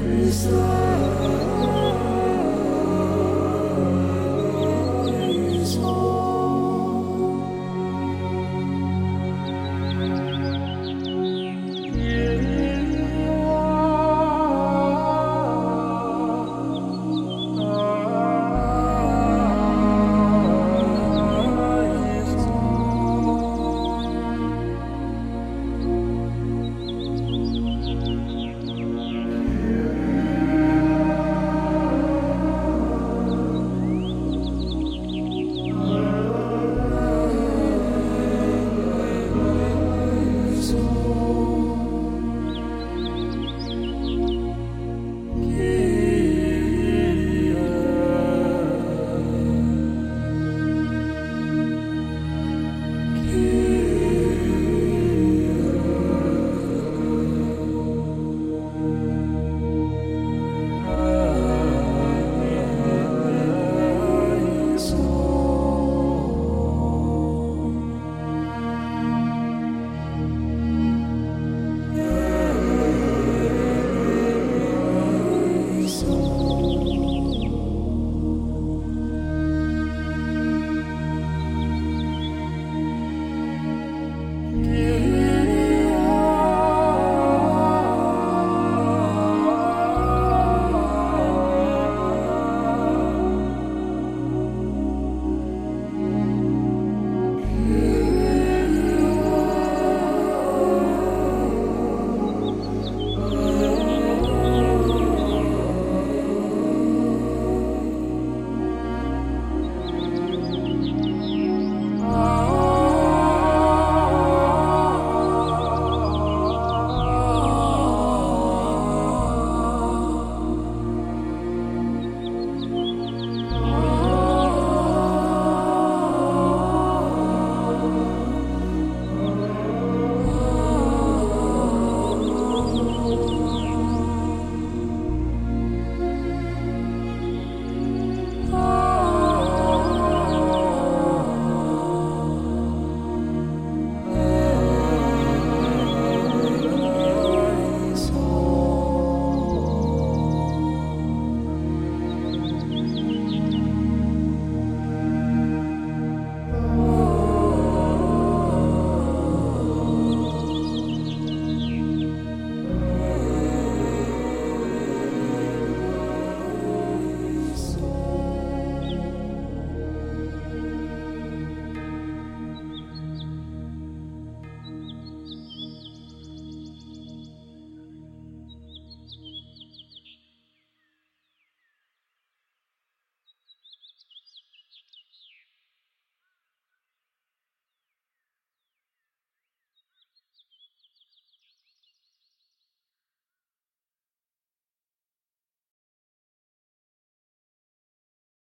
Cristo.